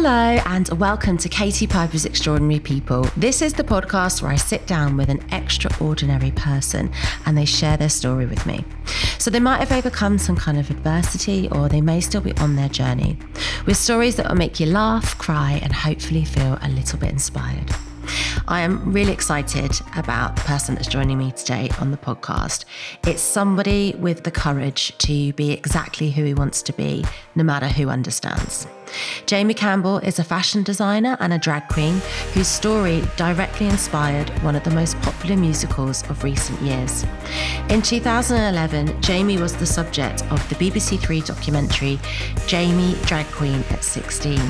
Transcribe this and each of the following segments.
Hello and welcome to Katie Piper's Extraordinary People. This is the podcast where I sit down with an extraordinary person and they share their story with me. So they might have overcome some kind of adversity or they may still be on their journey with stories that will make you laugh, cry and hopefully feel a little bit inspired. I am really excited about the person that's joining me today on the podcast. It's somebody with the courage to be exactly who he wants to be, no matter who understands. Jamie Campbell is a fashion designer and a drag queen whose story directly inspired one of the most popular musicals of recent years. In 2011, Jamie was the subject of the BBC Three documentary, Jamie, Drag Queen at 16.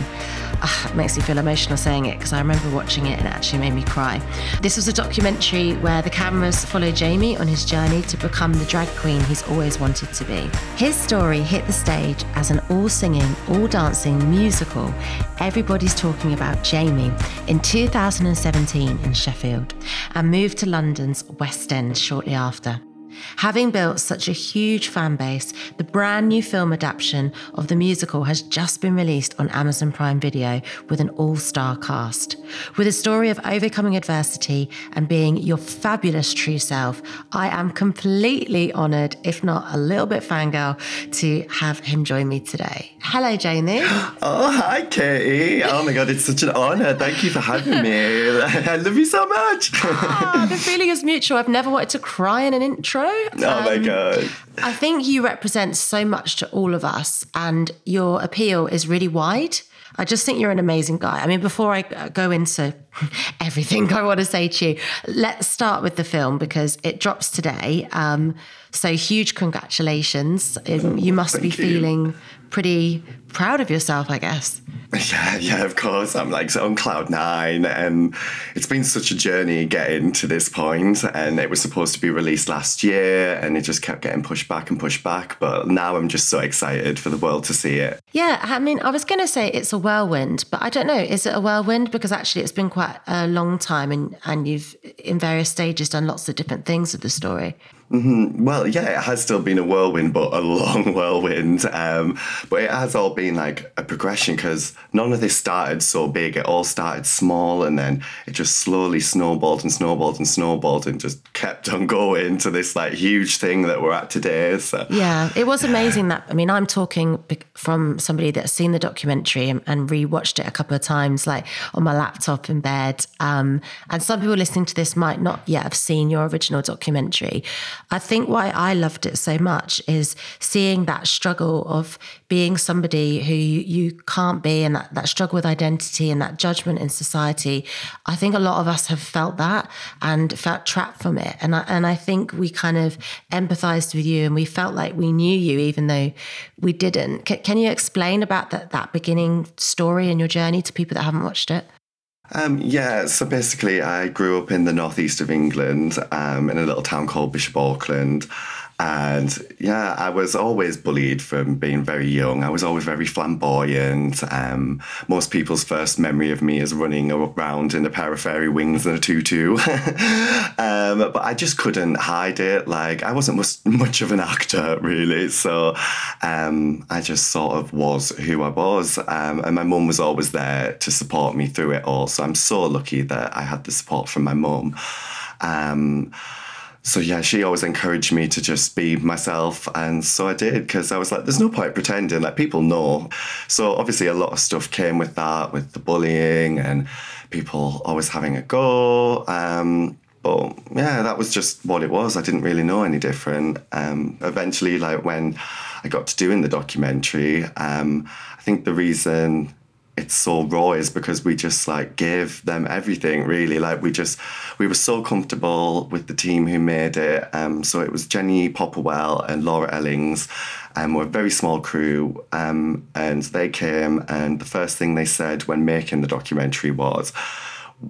It makes me feel emotional saying it because I remember watching it and it actually made me cry. This was a documentary where the cameras follow Jamie on his journey to become the drag queen he's always wanted to be. His story hit the stage as an all-singing, all-dancing musical, Everybody's Talking About Jamie, in 2017 in Sheffield, and moved to London's West End shortly after. Having built such a huge fan base, the brand new film adaptation of the musical has just been released on Amazon Prime Video with an all-star cast. With a story of overcoming adversity and being your fabulous true self, I am completely honoured, if not a little bit fangirl, to have him join me today. Hello, Jamie. Oh, hi, Katie. Oh my God, it's such an honour. Thank you for having me. I love you so much. The feeling is mutual. I've never wanted to cry in an intro. Oh my God. I think you represent so much to all of us and your appeal is really wide. I just think you're an amazing guy. I mean, before I go into everything I want to say to you, let's start with the film because it drops today. So huge congratulations. You must be feeling pretty proud of yourself, I guess. Yeah, of course. I'm like on cloud nine and it's been such a journey getting to this point, and it was supposed to be released last year and it just kept getting pushed back. But now I'm just so excited for the world to see it. Yeah, I mean, I was going to say it's a whirlwind, but I don't know. Is it a whirlwind? Because actually it's been quite a long time and you've in various stages done lots of different things with the story. Mm-hmm. Well, yeah, it has still been a whirlwind, but a long whirlwind. But it has all been like a progression because none of this started so big. It all started small and then it just slowly snowballed and just kept on going to this like huge thing that we're at today. So yeah, it was amazing that, I mean, I'm talking from somebody that's seen the documentary and rewatched it a couple of times, like on my laptop in bed. And some people listening to this might not yet have seen your original documentary. I think why I loved it so much is seeing that struggle of being somebody who you can't be and that struggle with identity and that judgment in society. I think a lot of us have felt that and felt trapped from it. And I think we kind of empathized with you and we felt like we knew you even though we didn't. Can you explain about that beginning story and your journey to people that haven't watched it? So basically I grew up in the northeast of England in a little town called Bishop Auckland. And yeah, I was always bullied from being very young. I was always very flamboyant. Most people's first memory of me is running around in a pair of fairy wings and a tutu. But I just couldn't hide it. Like, I wasn't much of an actor, really. So I just sort of was who I was. And my mum was always there to support me through it all. So I'm so lucky that I had the support from my mum. So yeah, she always encouraged me to just be myself. And so I did, because I was like, there's no point pretending, like people know. So obviously a lot of stuff came with that, with the bullying and people always having a go. But yeah, that was just what it was. I didn't really know any different. Eventually, like when I got to doing the documentary, I think the reason it's so raw is because we just like gave them everything, really. Like we were so comfortable with the team who made it. So it was Jenny Popplewell and Laura Ellings. We're a very small crew, and they came, and the first thing they said when making the documentary was,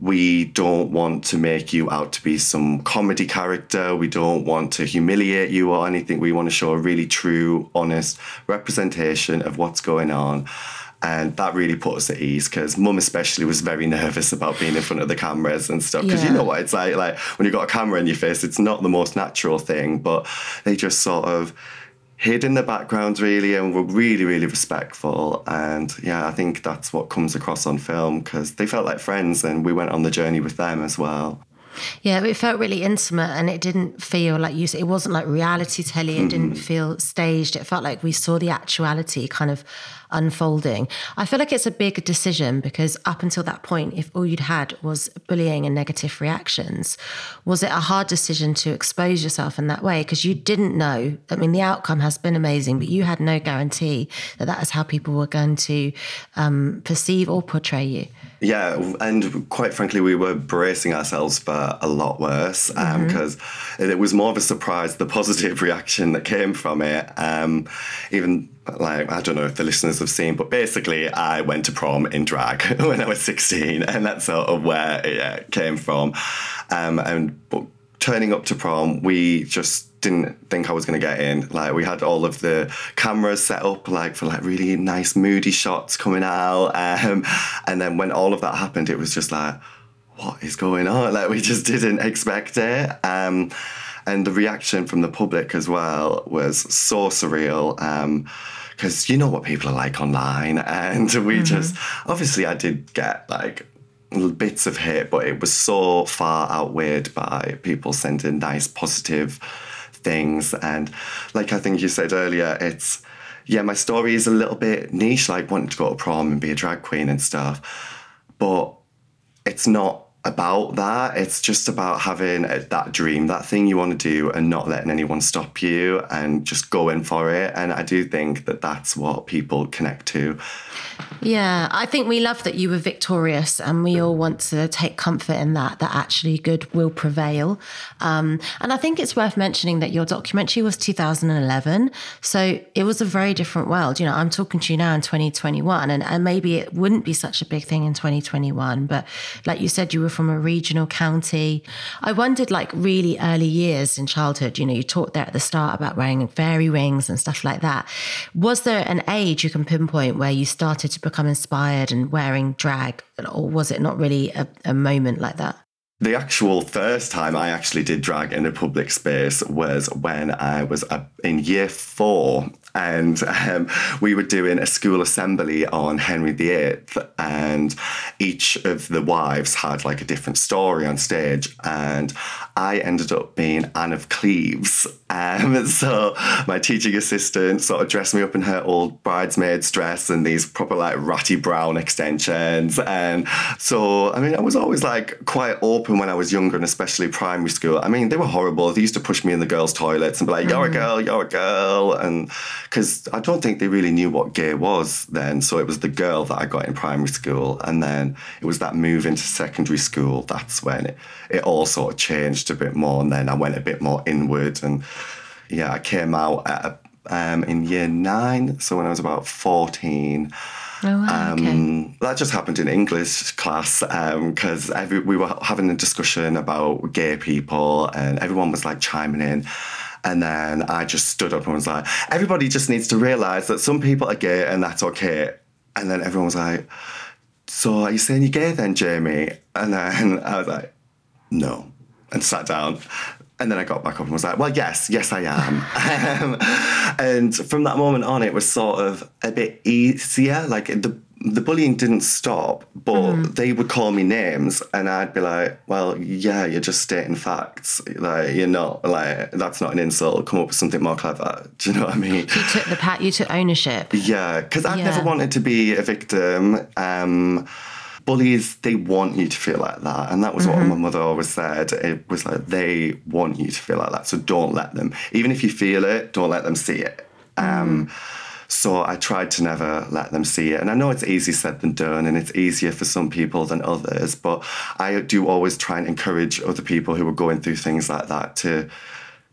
we don't want to make you out to be some comedy character. We don't want to humiliate you or anything. We want to show a really true, honest representation of what's going on. And that really put us at ease, because mum especially was very nervous about being in front of the cameras and stuff. Because You know what it's like. Like when you've got a camera in your face, it's not the most natural thing. But they just sort of hid in the background really, and were really, really respectful. And yeah, I think that's what comes across on film, because they felt like friends and we went on the journey with them as well. Yeah, it felt really intimate, and it didn't feel like it wasn't like reality telly. It didn't feel staged. It felt like we saw the actuality kind of unfolding. I feel like it's a big decision, because up until that point, if all you'd had was bullying and negative reactions, was it a hard decision to expose yourself in that way? Because you didn't know. I mean, the outcome has been amazing, but you had no guarantee that that is how people were going to perceive or portray you. Yeah, and quite frankly, we were bracing ourselves for a lot worse, because it was more of a surprise, the positive reaction that came from it. Even, like, I don't know if the listeners have seen, but basically I went to prom in drag when I was 16, and that's sort of where it came from. But turning up to prom, we just didn't think I was going to get in. Like, we had all of the cameras set up, like, for like really nice moody shots coming out, and then when all of that happened, it was just like, what is going on? Like, we just didn't expect it. And the reaction from the public as well was so surreal, because you know what people are like online, and we just, obviously I did get like bits of hate, but it was so far outweighed by people sending nice positive things. And like I think you said earlier, it's, yeah, my story is a little bit niche, like wanting to go to prom and be a drag queen and stuff, but it's not about that. It's just about having that dream, that thing you want to do, and not letting anyone stop you, and just going for it. And I do think that that's what people connect to. Yeah, I think we love that you were victorious, and we all want to take comfort in that actually good will prevail. And I think it's worth mentioning that your documentary was 2011, so it was a very different world. You know, I'm talking to you now in 2021, and maybe it wouldn't be such a big thing in 2021, but like you said, you were from a regional county. I wondered, like, really early years in childhood, you know, you talked there at the start about wearing fairy rings and stuff like that. Was there an age you can pinpoint where you started to become inspired and wearing drag, or was it not really a moment like that? The actual first time I actually did drag in a public space was when I was in year 4, and we were doing a school assembly on Henry VIII, and each of the wives had like a different story on stage, and I ended up being Anne of Cleves. So my teaching assistant sort of dressed me up in her old bridesmaid's dress and these proper like ratty brown extensions. And so, I mean, I was always like quite open when I was younger, and especially primary school. I mean, they were horrible. They used to push me in the girls' toilets and be like, you're a girl. And because I don't think they really knew what gay was then. So it was the girl that I got in primary school. And then it was that move into secondary school. That's when it all sort of changed a bit more. And then I went a bit more inward, and yeah, I came out at in year 9, so when I was about 14. Oh, wow, okay. That just happened in English class, because we were having a discussion about gay people, and everyone was like chiming in. And then I just stood up and was like, everybody just needs to realise that some people are gay and that's okay. And then everyone was like, so are you saying you're gay then, Jamie? And then I was like, no, and sat down. And then I got back up and was like, well, yes, I am. And from that moment on, it was sort of a bit easier. Like, the bullying didn't stop, but they would call me names, and I'd be like, well, yeah, you're just stating facts. Like, you're not, like, that's not an insult. Come up with something more clever. Do you know what I mean? You took ownership. Yeah, because I've never wanted to be a victim. Bullies, they want you to feel like that. And that was what my mother always said. It was like, they want you to feel like that. So don't let them. Even if you feel it, don't let them see it. So I tried to never let them see it. And I know it's easier said than done, and it's easier for some people than others. But I do always try and encourage other people who are going through things like that to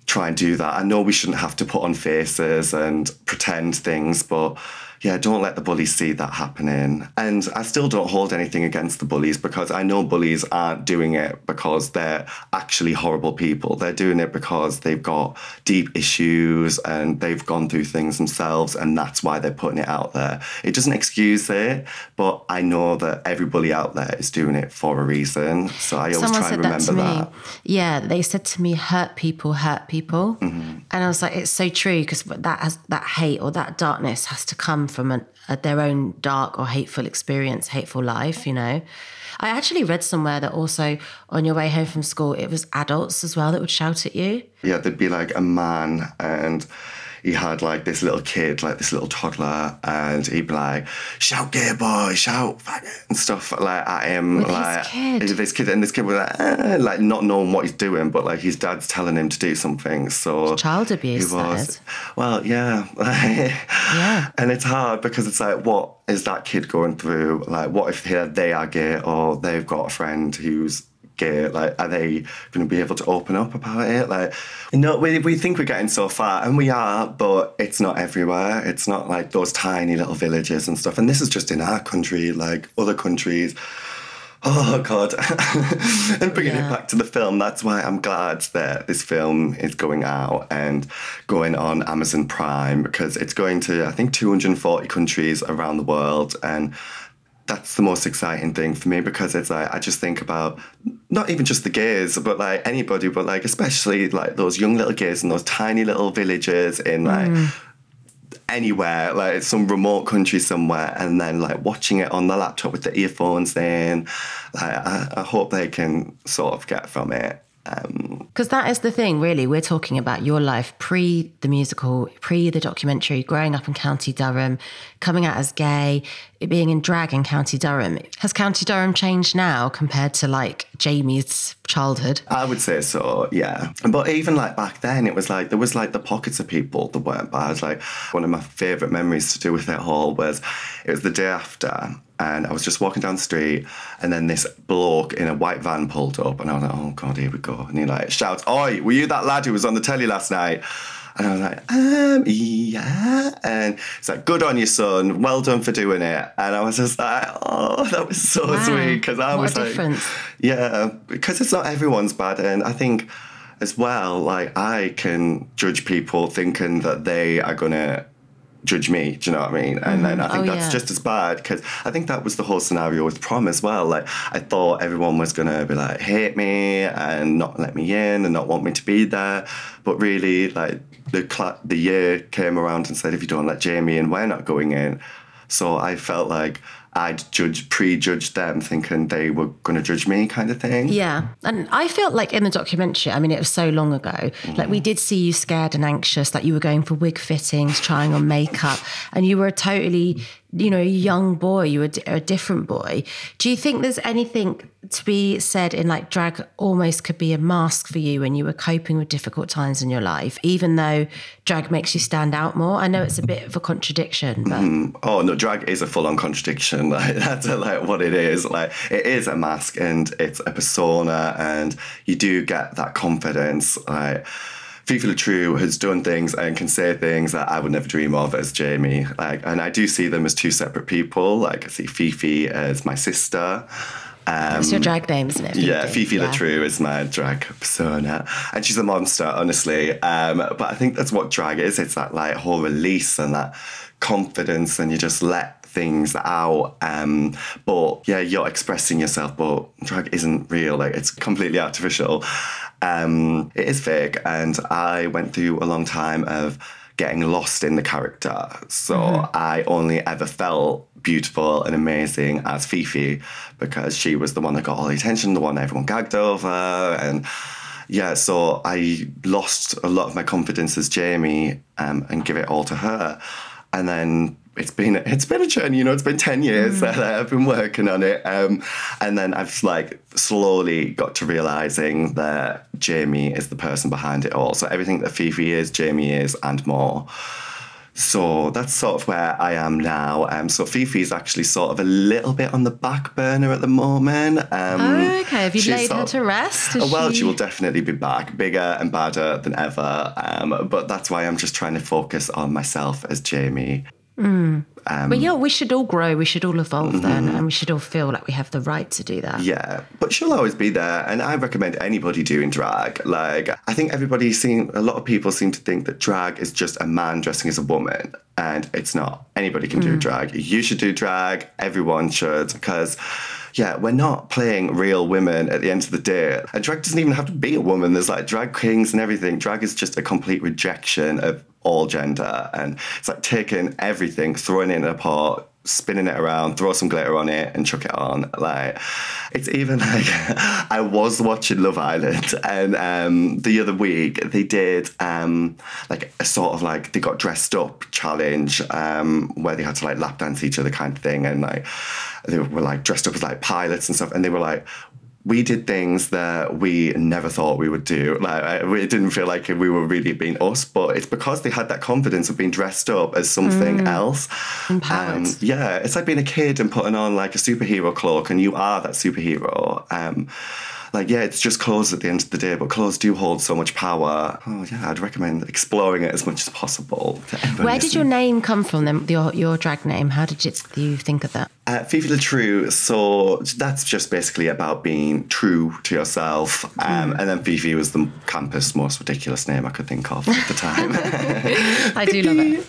try and do that. I know we shouldn't have to put on faces and pretend things, but yeah, don't let the bullies see that happening. And I still don't hold anything against the bullies, because I know bullies aren't doing it because they're actually horrible people. They're doing it because they've got deep issues and they've gone through things themselves, and that's why they're putting it out there. It doesn't excuse it, but I know that every bully out there is doing it for a reason. So I always try and remember that. Yeah, they said to me, hurt people hurt people. Mm-hmm. And I was like, it's so true, because that hate or that darkness has to come from their own dark or hateful experience, hateful life, you know. I actually read somewhere that also on your way home from school, it was adults as well that would shout at you. Yeah, there'd be like a man, and he had like this little kid, like this little toddler, and he'd be like, shout gay boy, shout faggot, and stuff like at him. With like this kid was like not knowing what he's doing, but like his dad's telling him to do something. So child abuse, he was. Well, yeah. Yeah. And it's hard, because it's like, what is that kid going through? Like, what if they are gay, or they've got a friend who's gay? Like, are they going to be able to open up about it? Like, no, we think we're getting so far, and we are, but it's not everywhere. It's not like those tiny little villages and stuff. And this is just in our country. Like, other countries, oh God. And bringing it back to the film, that's why I'm glad that this film is going out and going on Amazon Prime, because it's going to, I think, 240 countries around the world. And that's the most exciting thing for me, because it's like, I just think about not even just the gays, but like anybody, but like especially like those young little gays in those tiny little villages in like anywhere, like some remote country somewhere, and then like watching it on the laptop with the earphones in. Like, I hope they can sort of get from it. Because that is the thing, really. We're talking about your life pre the musical, pre the documentary, growing up in County Durham, coming out as gay, being in drag in County Durham. Has County Durham changed now compared to like Jamie's childhood? I would say so, yeah. But even like back then, it was like there was like the pockets of people that weren't bad. Like, one of my favourite memories to do with it all was, it was the day after, and I was just walking down the street, and then this bloke in a white van pulled up, and I was like, oh God, here we go. And he like shouts, oi, were you that lad who was on the telly last night? And I was like, yeah. And it's like, good on you, son. Well done for doing it. And I was just like, oh, that was so sweet. Because I was like, difference. Yeah, because it's not everyone's bad. And I think as well, like, I can judge people thinking that they are going to judge me, do you know what I mean? And then I think that's just as bad, because I think that was the whole scenario with prom as well. Like, I thought everyone was going to be like, hate me and not let me in and not want me to be there. But really, like, the year came around and said, if you don't let Jamie in, we're not going in. So I felt like I'd prejudge them, thinking they were going to judge me, kind of thing. Yeah. And I felt like in the documentary, I mean, it was so long ago, like we did see you scared and anxious, like you were going for wig fittings, trying on makeup, and you were a totally, you know, young boy, you were a different boy. Do you think there's anything to be said in like drag almost could be a mask for you when you were coping with difficult times in your life, even though drag makes you stand out more? I know it's a bit of a contradiction, but oh no, drag is a full-on contradiction. Like, that's like what it is. Like, it is a mask and it's a persona, and you do get that confidence. Like, Fifi Latrue has done things and can say things that I would never dream of as Jamie. Like, and I do see them as two separate people. Like, I see Fifi as my sister. That's your drag name, isn't it? Fifi? Yeah, Fifi Latrue is my drag persona. And she's a monster, honestly. But I think that's what drag is. It's that like whole release and that confidence, and you just let things out. But yeah, you're expressing yourself, but drag isn't real. Like, it's completely artificial. It is fake. And I went through a long time of getting lost in the character. So I only ever felt beautiful and amazing as Fifi, because she was the one that got all the attention, the one everyone gagged over. And yeah, so I lost a lot of my confidence as Jamie, and give it all to her. And then it's been a journey, you know. It's been 10 years that I've been working on it. And then I've like slowly got to realising that Jamie is the person behind it all. So everything that Fifi is, Jamie is, and more. So that's sort of where I am now. So Fifi's actually sort of a little bit on the back burner at the moment. Okay. Have you laid her to rest? Well, she will definitely be back, bigger and badder than ever. But that's why I'm just trying to focus on myself as Jamie. But yeah, we should all grow, we should all evolve then, and we should all feel like we have the right to do that. Yeah, but she'll always be there, and I recommend anybody doing drag. Like, I think a lot of people seem to think that drag is just a man dressing as a woman, and it's not. Anybody can do drag. You should do drag, everyone should, because... yeah, we're not playing real women at the end of the day. And drag doesn't even have to be a woman. There's like drag kings and everything. Drag is just a complete rejection of all gender. And it's like taking everything, throwing it in a pot, spinning it around, throw some glitter on it and chuck it on. Like, it's even like, I was watching Love Island, and the other week they did like a sort of like, they got dressed up challenge where they had to like lap dance each other kind of thing, and like they were like dressed up as like pilots and stuff, and they were like, we did things that we never thought we would do. Like, it didn't feel like we were really being us, but it's because they had that confidence of being dressed up as something else. Yeah, it's like being a kid and putting on like a superhero cloak, and you are that superhero. Like, yeah, it's just clothes at the end of the day, but clothes do hold so much power. Oh, yeah, I'd recommend exploring it as much as possible. Where did your name come from then, your drag name? How did you think of that? Fifi Latrue, so that's just basically about being true to yourself. And then Fifi was the campus most ridiculous name I could think of at the time. I do love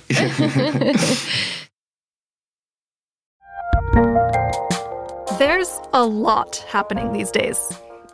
it. There's a lot happening these days.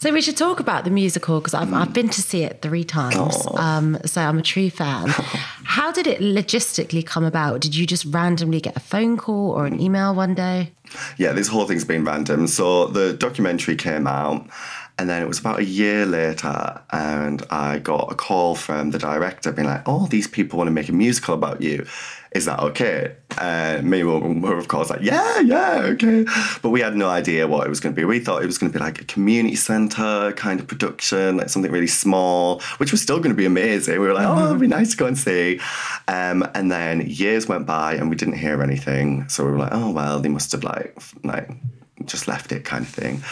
So we should talk about the musical, because I've been to see it 3 times. So I'm a true fan. How did it logistically come about? Did you just randomly get a phone call or an email one day? Yeah, this whole thing's been random. So the documentary came out, and then it was about a year later, and I got a call from the director being like, oh, these people want to make a musical about you. Is that okay? And me and we were, of course, like, yeah, okay. But we had no idea what it was going to be. We thought it was going to be like a community centre kind of production, like something really small, which was still going to be amazing. We were like, oh, it'd be nice to go and see. And then years went by and we didn't hear anything. So we were like, oh, well, they must have like just left it kind of thing.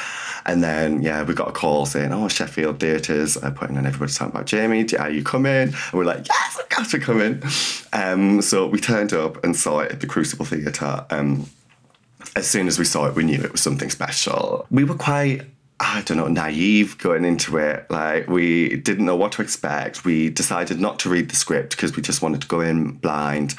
And then, yeah, we got a call saying, oh, Sheffield Theatres are putting on Everybody's Talking About Jamie. Are you coming? And we're like, yes, of course we're coming. So we turned up and saw it at the Crucible Theatre. As soon as we saw it, we knew it was something special. We were quite, naive going into it. Like, we didn't know what to expect. We decided not to read the script because we just wanted to go in blind.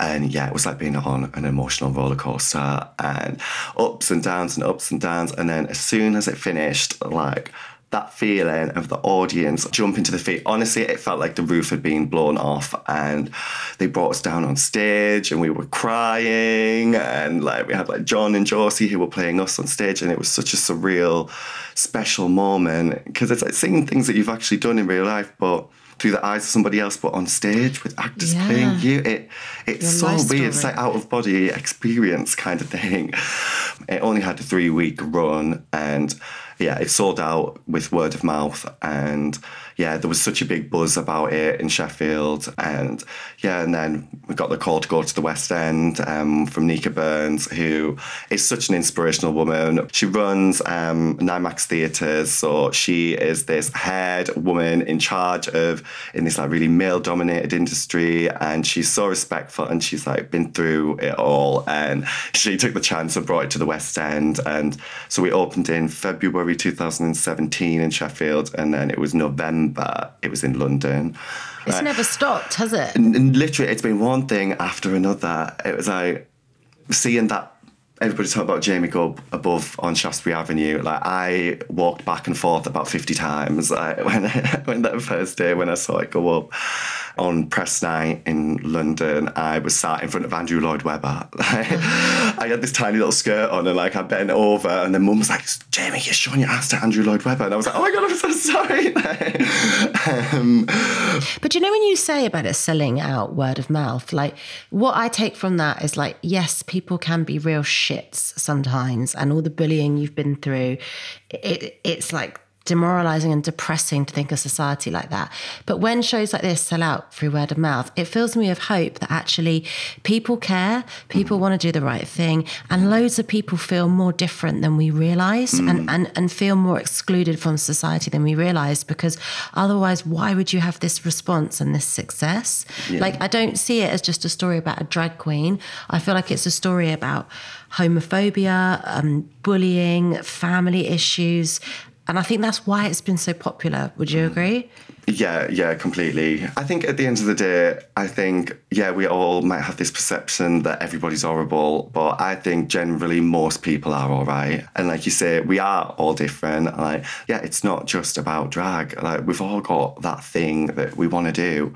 And yeah, it was like being on an emotional roller coaster, and ups and downs and ups and downs. And then as soon as it finished, like that feeling of the audience jumping to the feet. Honestly, it felt like the roof had been blown off, and they brought us down on stage and we were crying, and like we had like John and Josie who were playing us on stage, and it was such a surreal, special moment, because it's like seeing things that you've actually done in real life, but through the eyes of somebody else, but on stage with actors playing you. It's so weird. It's like out-of-body experience kind of thing. It only had a 3-week run, and yeah, it sold out with word of mouth, and yeah, there was such a big buzz about it in Sheffield, and yeah, and then we got the call to go to the West End from Nika Burns, who is such an inspirational woman. She runs Nimax Theatres, so she is this head woman in charge of in this like really male-dominated industry, and she's so respectful, and she's like been through it all, and she took the chance and brought it to the West End, and so we opened in February February 2017 in Sheffield, and then it was November, it was in London. It's never stopped, has it? Literally, it's been one thing after another. It was like seeing that Everybody's Talking About Jamie go above on Shaftesbury Avenue. Like, I walked back and forth about 50 times when that first day when I saw it go up. On press night in London, I was sat in front of Andrew Lloyd Webber. I had this tiny little skirt on and I bent over, and then Mum was like, "Jamie, you're showing your ass to Andrew Lloyd Webber." And I was like, "Oh my God, I'm so sorry." But you know, when you say about it selling out word of mouth, what I take from that is yes, people can be real shits sometimes, and all the bullying you've been through, it's demoralising and depressing to think of society like that. But when shows like this sell out through word of mouth, it fills me with hope that actually people care, people want to do the right thing, and loads of people feel more different than we realise and feel more excluded from society than we realise, because otherwise why would you have this response and this success? Yeah. I don't see it as just a story about a drag queen. I feel like it's a story about homophobia, bullying, family issues. And I think that's why it's been so popular. Would you agree? Yeah, completely. I think at the end of the day, we all might have this perception that everybody's horrible, but I think generally most people are all right. And like you say, we are all different. It's not just about drag. We've all got that thing that we want to do.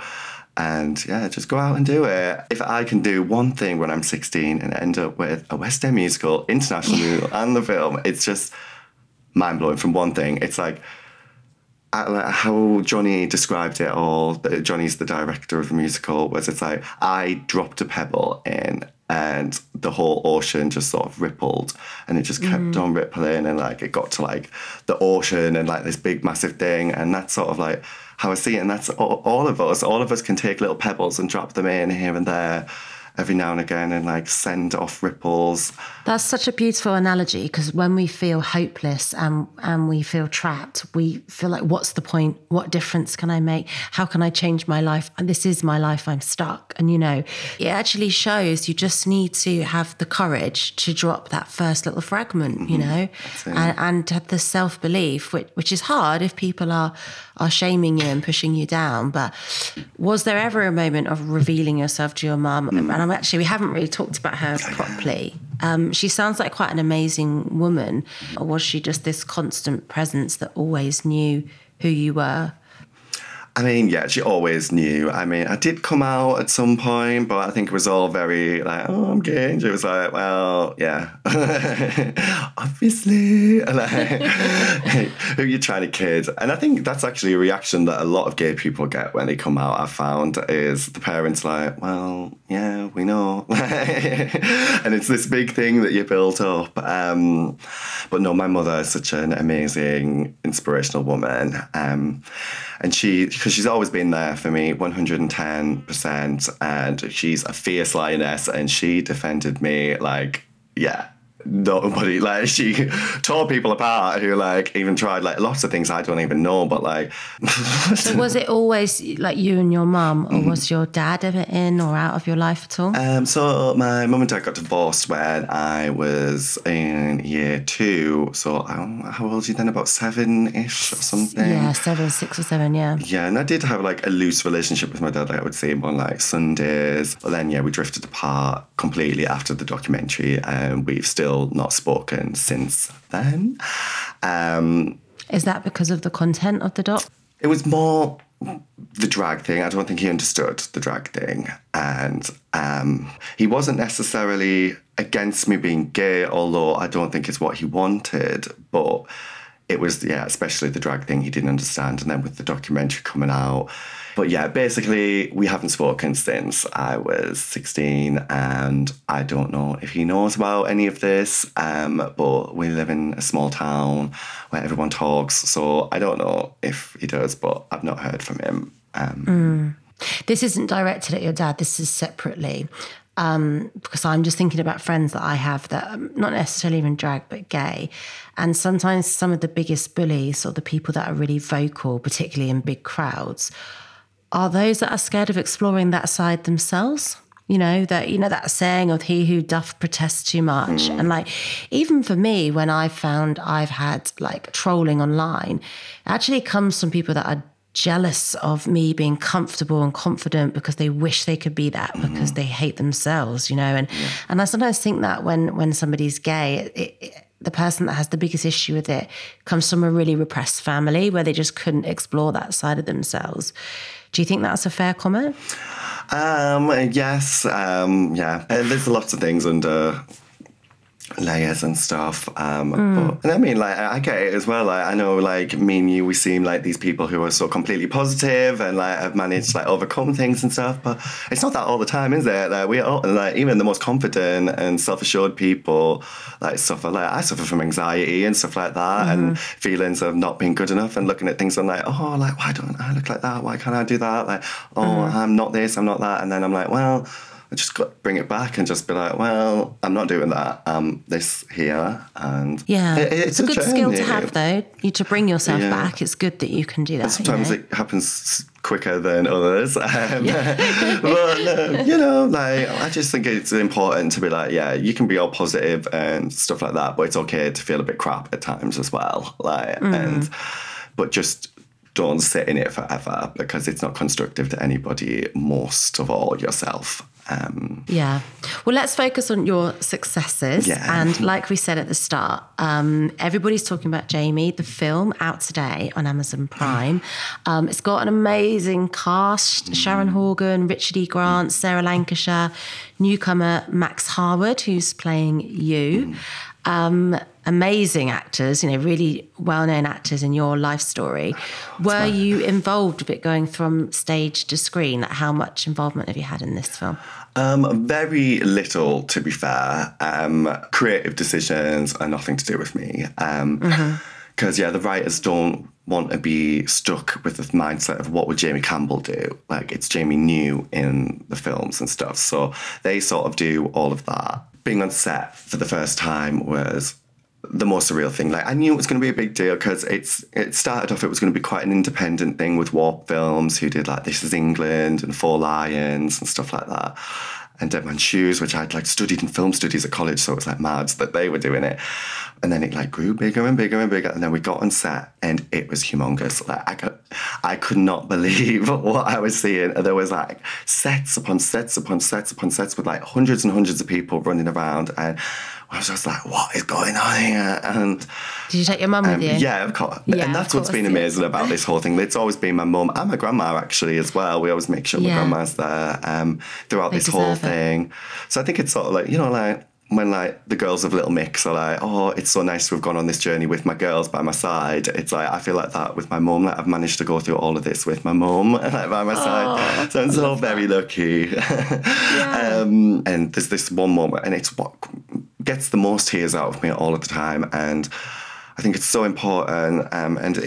And just go out and do it. If I can do one thing when I'm 16 and end up with a West End musical, international musical, and the film, it's just mind-blowing. From one thing, it's how Johnny described it all, Johnny's the director of the musical, was it's like, I dropped a pebble in and the whole ocean just sort of rippled, and it just kept on rippling, and it got to the ocean and this big massive thing, and that's sort of how I see it. And that's all of us can take little pebbles and drop them in here and there every now and again and send off ripples. That's such a beautiful analogy, because when we feel hopeless and we feel trapped, we feel what's the point? What difference can I make? How can I change my life? And this is my life, I'm stuck. And it actually shows you just need to have the courage to drop that first little fragment, and have the self-belief, which is hard if people are shaming you and pushing you down. But was there ever a moment of revealing yourself to your mum? And we haven't really talked about her properly. She sounds like quite an amazing woman. Or was she just this constant presence that always knew who you were? She always knew. I did come out at some point, but I think it was all very oh, I'm gay. And she was well, yeah. Obviously. Who are you trying to kid? And I think that's actually a reaction that a lot of gay people get when they come out, I've found, is the parents well, yeah, we know. And it's this big thing that you build up. But no, my mother is such an amazing, inspirational woman. And because she's always been there for me, 110%, and she's a fierce lioness, and she defended me nobody. She tore people apart who even tried lots of things I don't even know, but So was it always you and your mum, or was your dad ever in or out of your life at all? So my mum and dad got divorced when I was in year 2. So how old are you then? About 7-ish or something. Yeah, 6 or 7. Yeah. Yeah, and I did have a loose relationship with my dad. I would see him on Sundays. But then we drifted apart completely after the documentary, and we've still not spoken since then. Is that because of the content of the doc? It was more the drag thing. I don't think he understood the drag thing. And he wasn't necessarily against me being gay, although I don't think it's what he wanted. But it was, especially the drag thing he didn't understand. And then with the documentary coming out. But basically we haven't spoken since I was 16, and I don't know if he knows about any of this, but we live in a small town where everyone talks, so I don't know if he does, but I've not heard from him. This isn't directed at your dad, this is separately. Because I'm just thinking about friends that I have that are not necessarily even drag but gay, and sometimes some of the biggest bullies, or the people that are really vocal, particularly in big crowds, are those that are scared of exploring that side themselves. That saying of he who doth protest too much. And even for me, when I found I've had trolling online, it actually comes from people that are jealous of me being comfortable and confident because they wish they could be that because they hate themselves, And I sometimes think that when somebody's gay, the person that has the biggest issue with it comes from a really repressed family where they just couldn't explore that side of themselves. Do you think that's a fair comment? Yes. Yeah. There's lots of things under layers and stuff. But, and I mean, I get it as well. I know, me and you, we seem like these people who are so completely positive and have managed to overcome things and stuff. But it's not that all the time, is it? We are all, even the most confident and self-assured people suffer. I suffer from anxiety and stuff like that, and feelings of not being good enough and looking at things and why don't I look like that? Why can't I do that? I'm not this, I'm not that, and then I'm well. I just bring it back and just be I'm not doing that. This here and yeah, it's a good journey. Skill to have though. To bring yourself back, it's good that you can do that. And sometimes it happens quicker than others. But I just think it's important to be you can be all positive and stuff like that, but it's okay to feel a bit crap at times as well. But just. Don't sit in it forever because it's not constructive to anybody, most of all yourself. Well, let's focus on your successes. Yeah. And like we said at the start, everybody's talking about Jamie, the film out today on Amazon Prime. It's got an amazing cast, Sharon Horgan, Richard E. Grant, Sarah Lancashire, newcomer Max Harwood, who's playing you. Amazing actors, really well-known actors in your life story. Were you involved with it going from stage to screen? How much involvement have you had in this film? Very little, to be fair. Creative decisions are nothing to do with me. Because, the writers don't want to be stuck with the mindset of what would Jamie Campbell do? It's Jamie New in the films and stuff. So they sort of do all of that. Being on set for the first time was the most surreal thing. I knew it was going to be a big deal because it started off, it was going to be quite an independent thing with Warp Films, who did This Is England and Four Lions and stuff like that. And Dead Man's Shoes, which I'd studied in film studies at college, so it was mad that they were doing it. And then it grew bigger and bigger and bigger, and then we got on set and it was humongous. I could not believe what I was seeing. There was sets upon sets upon sets upon sets with hundreds and hundreds of people running around, and I was just what is going on here? And did you take your mum with you? Yeah, of course. Yeah, and that's what's been amazing about this whole thing. It's always been my mum and my grandma, actually, as well. We always make sure my grandma's there throughout this whole thing. So I think it's sort of when the girls of Little Mix are oh, it's so nice to have gone on this journey with my girls by my side. It's I feel like that with my mum. I've managed to go through all of this with my mum by my side. So I'm so very lucky. Yeah. And there's this one moment, and it's what gets the most tears out of me all of the time. And I think it's so important.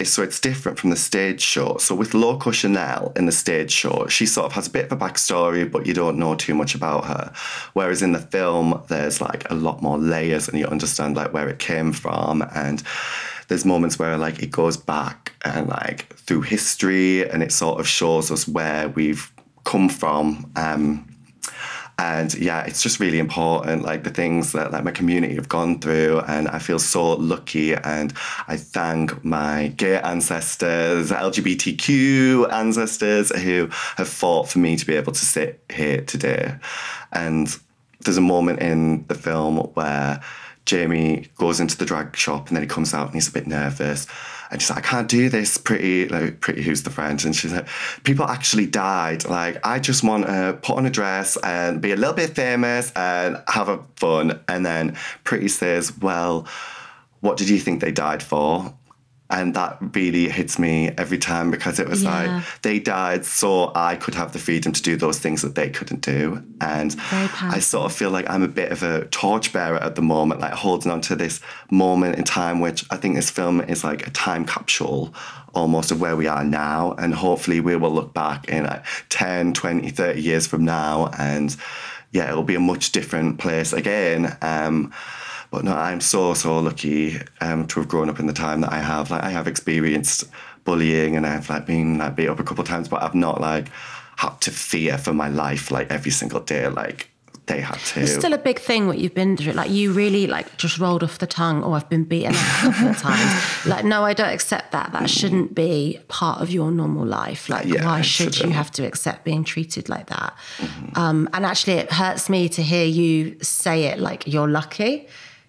So it's different from the stage show. So with Loco Chanel in the stage show, she sort of has a bit of a backstory, but you don't know too much about her. Whereas in the film, there's a lot more layers and you understand where it came from. And there's moments where it goes back and through history, and it sort of shows us where we've come from. And yeah, it's just really important, the things that my community have gone through, and I feel so lucky, and I thank my gay ancestors, LGBTQ ancestors who have fought for me to be able to sit here today. And there's a moment in the film where Jamie goes into the drag shop and then he comes out and he's a bit nervous. And she's I can't do this, Pretty. Pretty, who's the friend? And she's people actually died. I just want to put on a dress and be a little bit famous and have a fun. And then Pretty says, well, what did you think they died for? And that really hits me every time because it was they died so I could have the freedom to do those things that they couldn't do. And I sort of feel I'm a bit of a torchbearer at the moment, holding on to this moment in time, which I think this film is a time capsule almost of where we are now. And hopefully we will look back in 10, 20, 30 years from now. And yeah, it'll be a much different place again. But no, I'm so lucky to have grown up in the time that I have. I have experienced bullying, and I've been beat up a couple of times, but I've not had to fear for my life, like, every single day, like, they had to. It's still a big thing what you've been through. Like, you really, like, just rolled off the tongue, oh, I've been beaten up a couple of times. Like, no, I don't accept that. That shouldn't be part of your normal life. Like, yeah, why should you have to accept being treated like that? Mm-hmm. And actually, it hurts me to hear you say it like you're lucky.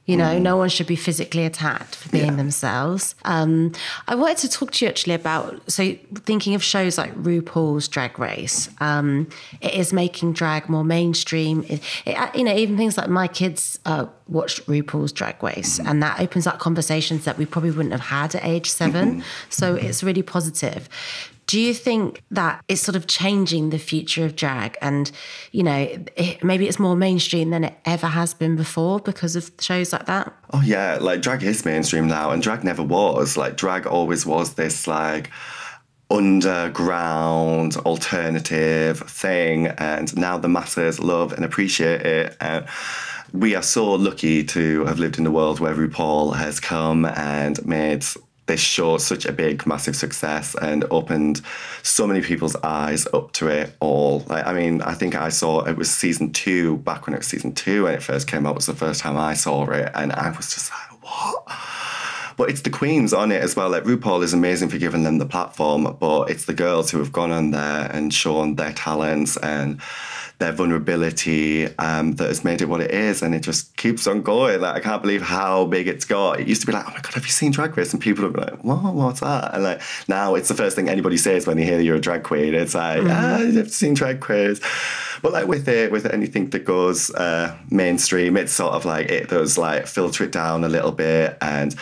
You know, no one should be physically attacked for being themselves. I wanted to talk to you actually about, so thinking of shows like RuPaul's Drag Race, it is making drag more mainstream. It, you know, even things like my kids watched RuPaul's Drag Race, and that opens up conversations that we probably wouldn't have had at age 7. So it's really positive. Do you think that it's sort of changing the future of drag and, you know, maybe it's more mainstream than it ever has been before because of shows like that? Oh, yeah. Like, drag is mainstream now, and drag never was. Like, drag always was this, like, underground alternative thing, and now the masses love and appreciate it. And we are so lucky to have lived in the world where RuPaul has come and made this show such a big, massive success and opened so many people's eyes up to it all. Like, I mean, I think I saw it was season 2, back when it was season 2 when it first came out, was the first time I saw it, and I was just like, what? But it's the queens on it as well. Like, RuPaul is amazing for giving them the platform, but it's the girls who have gone on there and shown their talents and their vulnerability that has made it what it is, and it just keeps on going. Like, I can't believe how big it's got. It used to be like, oh my God, have you seen Drag Race? And people would be like, what's that? And like, now it's the first thing anybody says when they hear you're a drag queen. It's like, I've seen Drag Race. But like with anything that goes mainstream, it's sort of like it does like filter it down a little bit. And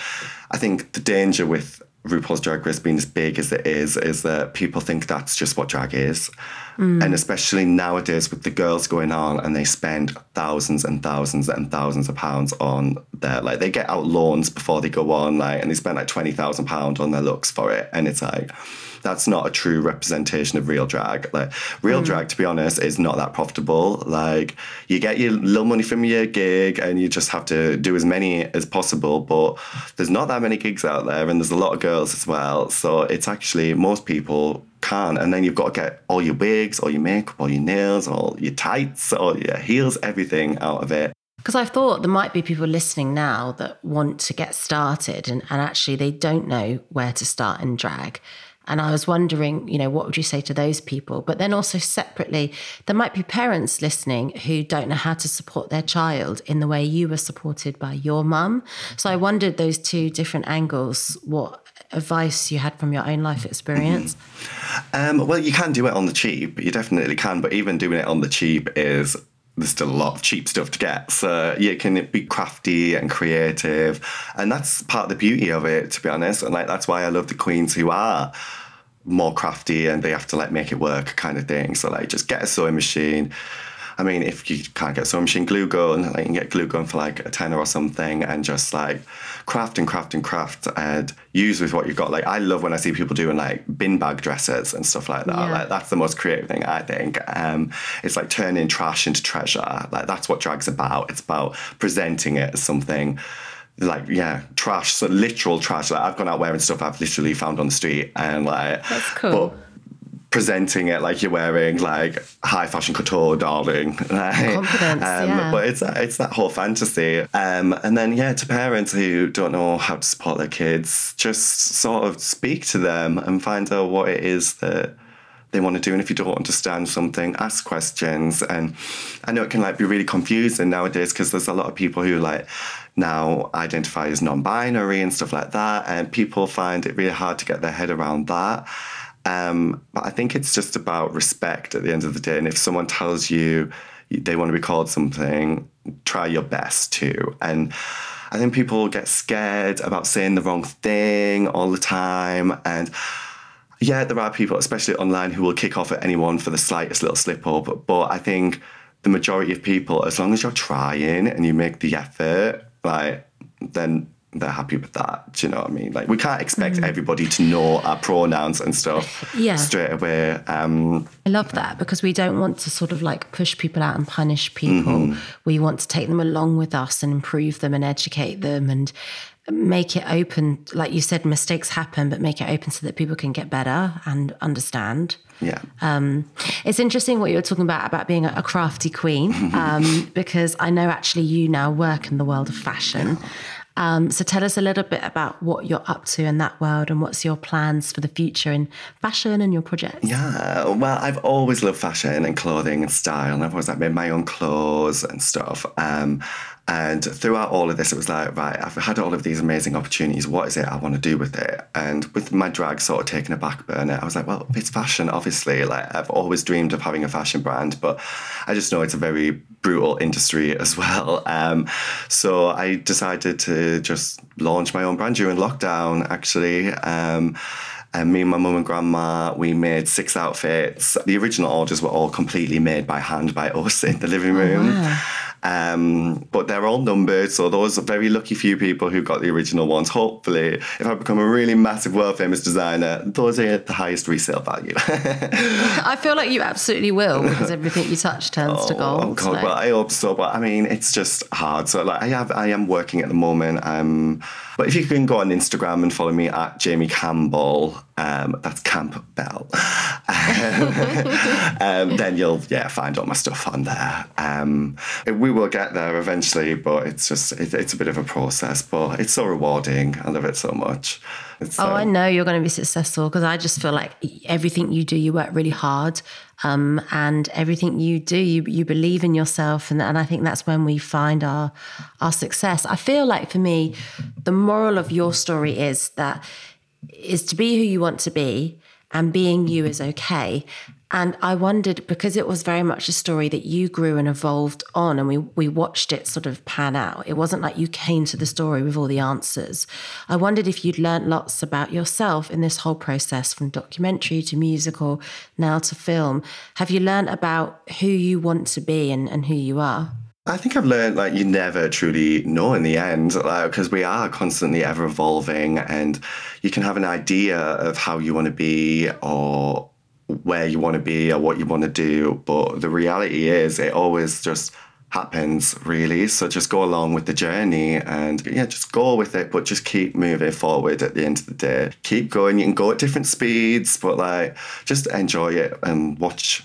I think the danger with RuPaul's Drag Race being as big as it is that people think that's just what drag is. And especially nowadays with the girls going on, and they spend thousands and thousands and thousands of pounds on their, like, they get out loans before they go on, like, and they spend like £20,000 on their looks for it. And it's like, that's not a true representation of real drag. Like, real drag, to be honest, is not that profitable. Like, you get your little money from your gig and you just have to do as many as possible, but there's not that many gigs out there, and there's a lot of girls as well. So it's actually, most people can't. And then you've got to get all your wigs, all your makeup, all your nails, all your tights, all your heels, everything out of it. Because I thought there might be people listening now that want to get started and actually they don't know where to start in drag. And I was wondering, you know, what would you say to those people? But then also separately, there might be parents listening who don't know how to support their child in the way you were supported by your mum. So I wondered those two different angles, what advice you had from your own life experience. Well, you can do it on the cheap. You definitely can. But even doing it on the cheap is... there's still a lot of cheap stuff to get. So you can be crafty and creative. And that's part of the beauty of it, to be honest. And like, that's why I love the queens who are more crafty and they have to like make it work kind of thing. So like, just get a sewing machine. I mean, if you can't get a sewing machine, glue gun, like you can get glue gun for like £10 or something, and just like craft and craft and craft and use with what you've got. Like, I love when I see people doing like bin bag dresses and stuff like that. Yeah. Like, that's the most creative thing, I think. It's like turning trash into treasure. Like, that's what drag's about. It's about presenting it as something like, yeah, trash, so literal trash. Like, I've gone out wearing stuff I've literally found on the street, and like, that's cool. But presenting it like you're wearing like high fashion couture, darling. Like, confidence, yeah. But it's that whole fantasy. And then, yeah, to parents who don't know how to support their kids, just sort of speak to them and find out what it is that they want to do. And if you don't understand something, ask questions. And I know it can like be really confusing nowadays because there's a lot of people who like now identify as non-binary and stuff like that. And people find it really hard to get their head around that. But I think it's just about respect at the end of the day. And if someone tells you they want to be called something, try your best to. And I think people get scared about saying the wrong thing all the time. And yeah, there are people, especially online, who will kick off at anyone for the slightest little slip up. But I think the majority of people, as long as you're trying and you make the effort, like, then they're happy with that. Do you know what I mean? Like, we can't expect everybody to know our pronouns and stuff straight away. I love that, because we don't want to sort of like push people out and punish people. We want to take them along with us and improve them and educate them and make it open. Like you said, mistakes happen, but make it open so that people can get better and understand. Yeah. It's interesting what you were talking about being a crafty queen, because I know actually you now work in the world of fashion. Yeah. So tell us a little bit about what you're up to in that world and what's your plans for the future in fashion and your projects. Yeah, well, I've always loved fashion and clothing and style, and I've always made my own clothes and stuff. And throughout all of this, it was like, right, I've had all of these amazing opportunities. What is it I want to do with it? And with my drag sort of taking a back burner, I was like, well, it's fashion, obviously. Like, I've always dreamed of having a fashion brand, but I just know it's a very brutal industry as well. So I decided to just launch my own brand during lockdown, actually. And me and my mum and grandma, we made 6 outfits. The original orders were all completely made by hand by us in the living room. Oh, wow. But they're all numbered, so those are very lucky few people who got the original ones. Hopefully, if I become a really massive, world-famous designer, those are the highest resale value. I feel like you absolutely will, because everything you touch turns to gold. Oh, God, well, I hope so, but I mean, it's just hard. So, like, I am working at the moment. But if you can go on Instagram and follow me at Jamie Campbell, that's Campbell, then you'll find all my stuff on there. We will get there eventually, but it's just it's a bit of a process, but it's so rewarding. I love it so much. I know you're going to be successful, because I just feel like everything you do, you work really hard, and everything you do, you believe in yourself, and I think that's when we find our success. I feel like for me, the moral of your story is to be who you want to be, and being you is okay. And I wondered, because it was very much a story that you grew and evolved on, and we watched it sort of pan out. It wasn't like you came to the story with all the answers. I wondered if you'd learnt lots about yourself in this whole process, from documentary to musical, now to film. Have you learnt about who you want to be and who you are? I think I've learned, like, you never truly know in the end, like, because we are constantly ever evolving, and you can have an idea of how you want to be or where you want to be or what you want to do, but the reality is it always just happens, really. So just go along with the journey and just go with it, but just keep moving forward. At the end of the day, keep going. You can go at different speeds, but like, just enjoy it and watch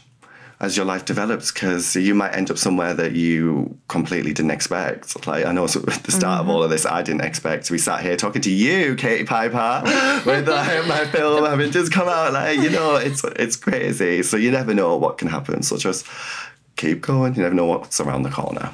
as your life develops, because you might end up somewhere that you completely didn't expect. Like, I know at the start of all of this, I didn't expect to be sat here talking to you, Katie Piper, with like, my film having just come out. Like, it's crazy. So you never know what can happen. So just keep going. You never know what's around the corner.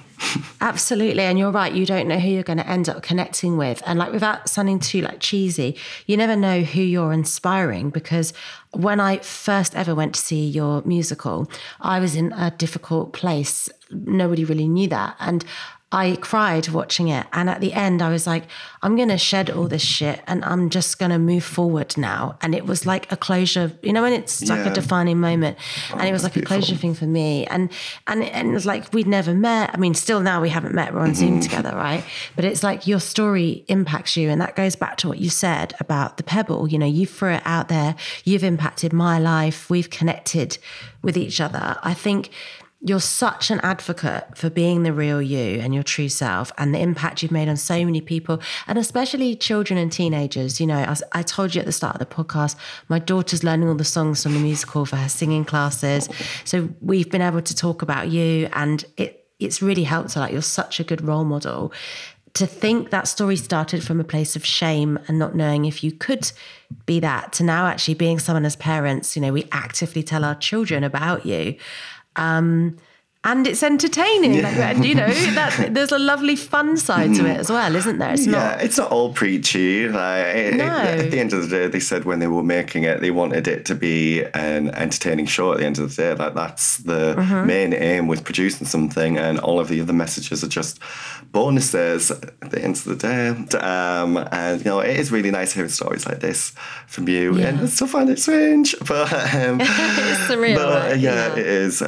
Absolutely. And you're right, you don't know who you're going to end up connecting with. And like, without sounding too like cheesy, you never know who you're inspiring, because when I first ever went to see your musical, I was in a difficult place. Nobody really knew that. And I cried watching it. And at the end, I was like, I'm going to shed all this shit and I'm just going to move forward now. And it was like a closure, and it's like a defining moment. Oh, and it was like beautiful. A closure thing for me. And it was like, we'd never met. I mean, still now we haven't met. We're on Zoom together, right? But it's like your story impacts you. And that goes back to what you said about the pebble. You threw it out there. You've impacted my life. We've connected with each other. I think you're such an advocate for being the real you and your true self, and the impact you've made on so many people, and especially children and teenagers. I told you at the start of the podcast, my daughter's learning all the songs from the musical for her singing classes. So we've been able to talk about you, and it's really helped her. Like, you're such a good role model. To think that story started from a place of shame and not knowing if you could be that, to now actually being someone as parents, we actively tell our children about you. And it's entertaining, there's a lovely fun side to it as well, isn't there? It's not all preachy. At the end of the day, they said when they were making it, they wanted it to be an entertaining show at the end of the day. Like, that's the main aim with producing something, and all of the other messages are just bonuses at the end of the day. And, it is really nice hearing stories like this from you, and I still find it strange. But it's surreal. But, right? It is.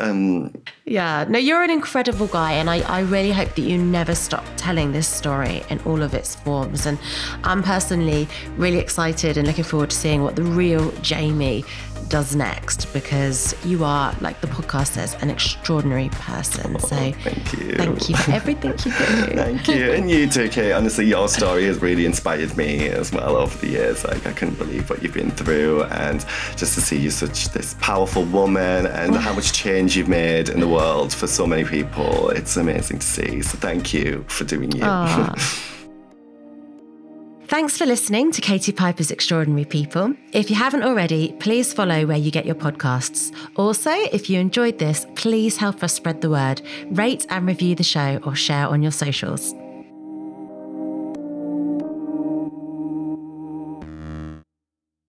No, you're an incredible guy, and I really hope that you never stop telling this story in all of its forms. And I'm personally really excited and looking forward to seeing what the real Jamie does next, because you are, like the podcast says, an extraordinary person. Oh, so thank you. Thank you for everything you do. Thank you. And you too, Kate. Honestly, your story has really inspired me as well over the years. Like, I couldn't believe what you've been through, and just to see you such this powerful woman and how much change you've made in the world for so many people. It's amazing to see. So thank you for doing you. Thanks for listening to Katie Piper's Extraordinary People. If you haven't already, please follow where you get your podcasts. Also, if you enjoyed this, please help us spread the word, rate and review the show, or share on your socials.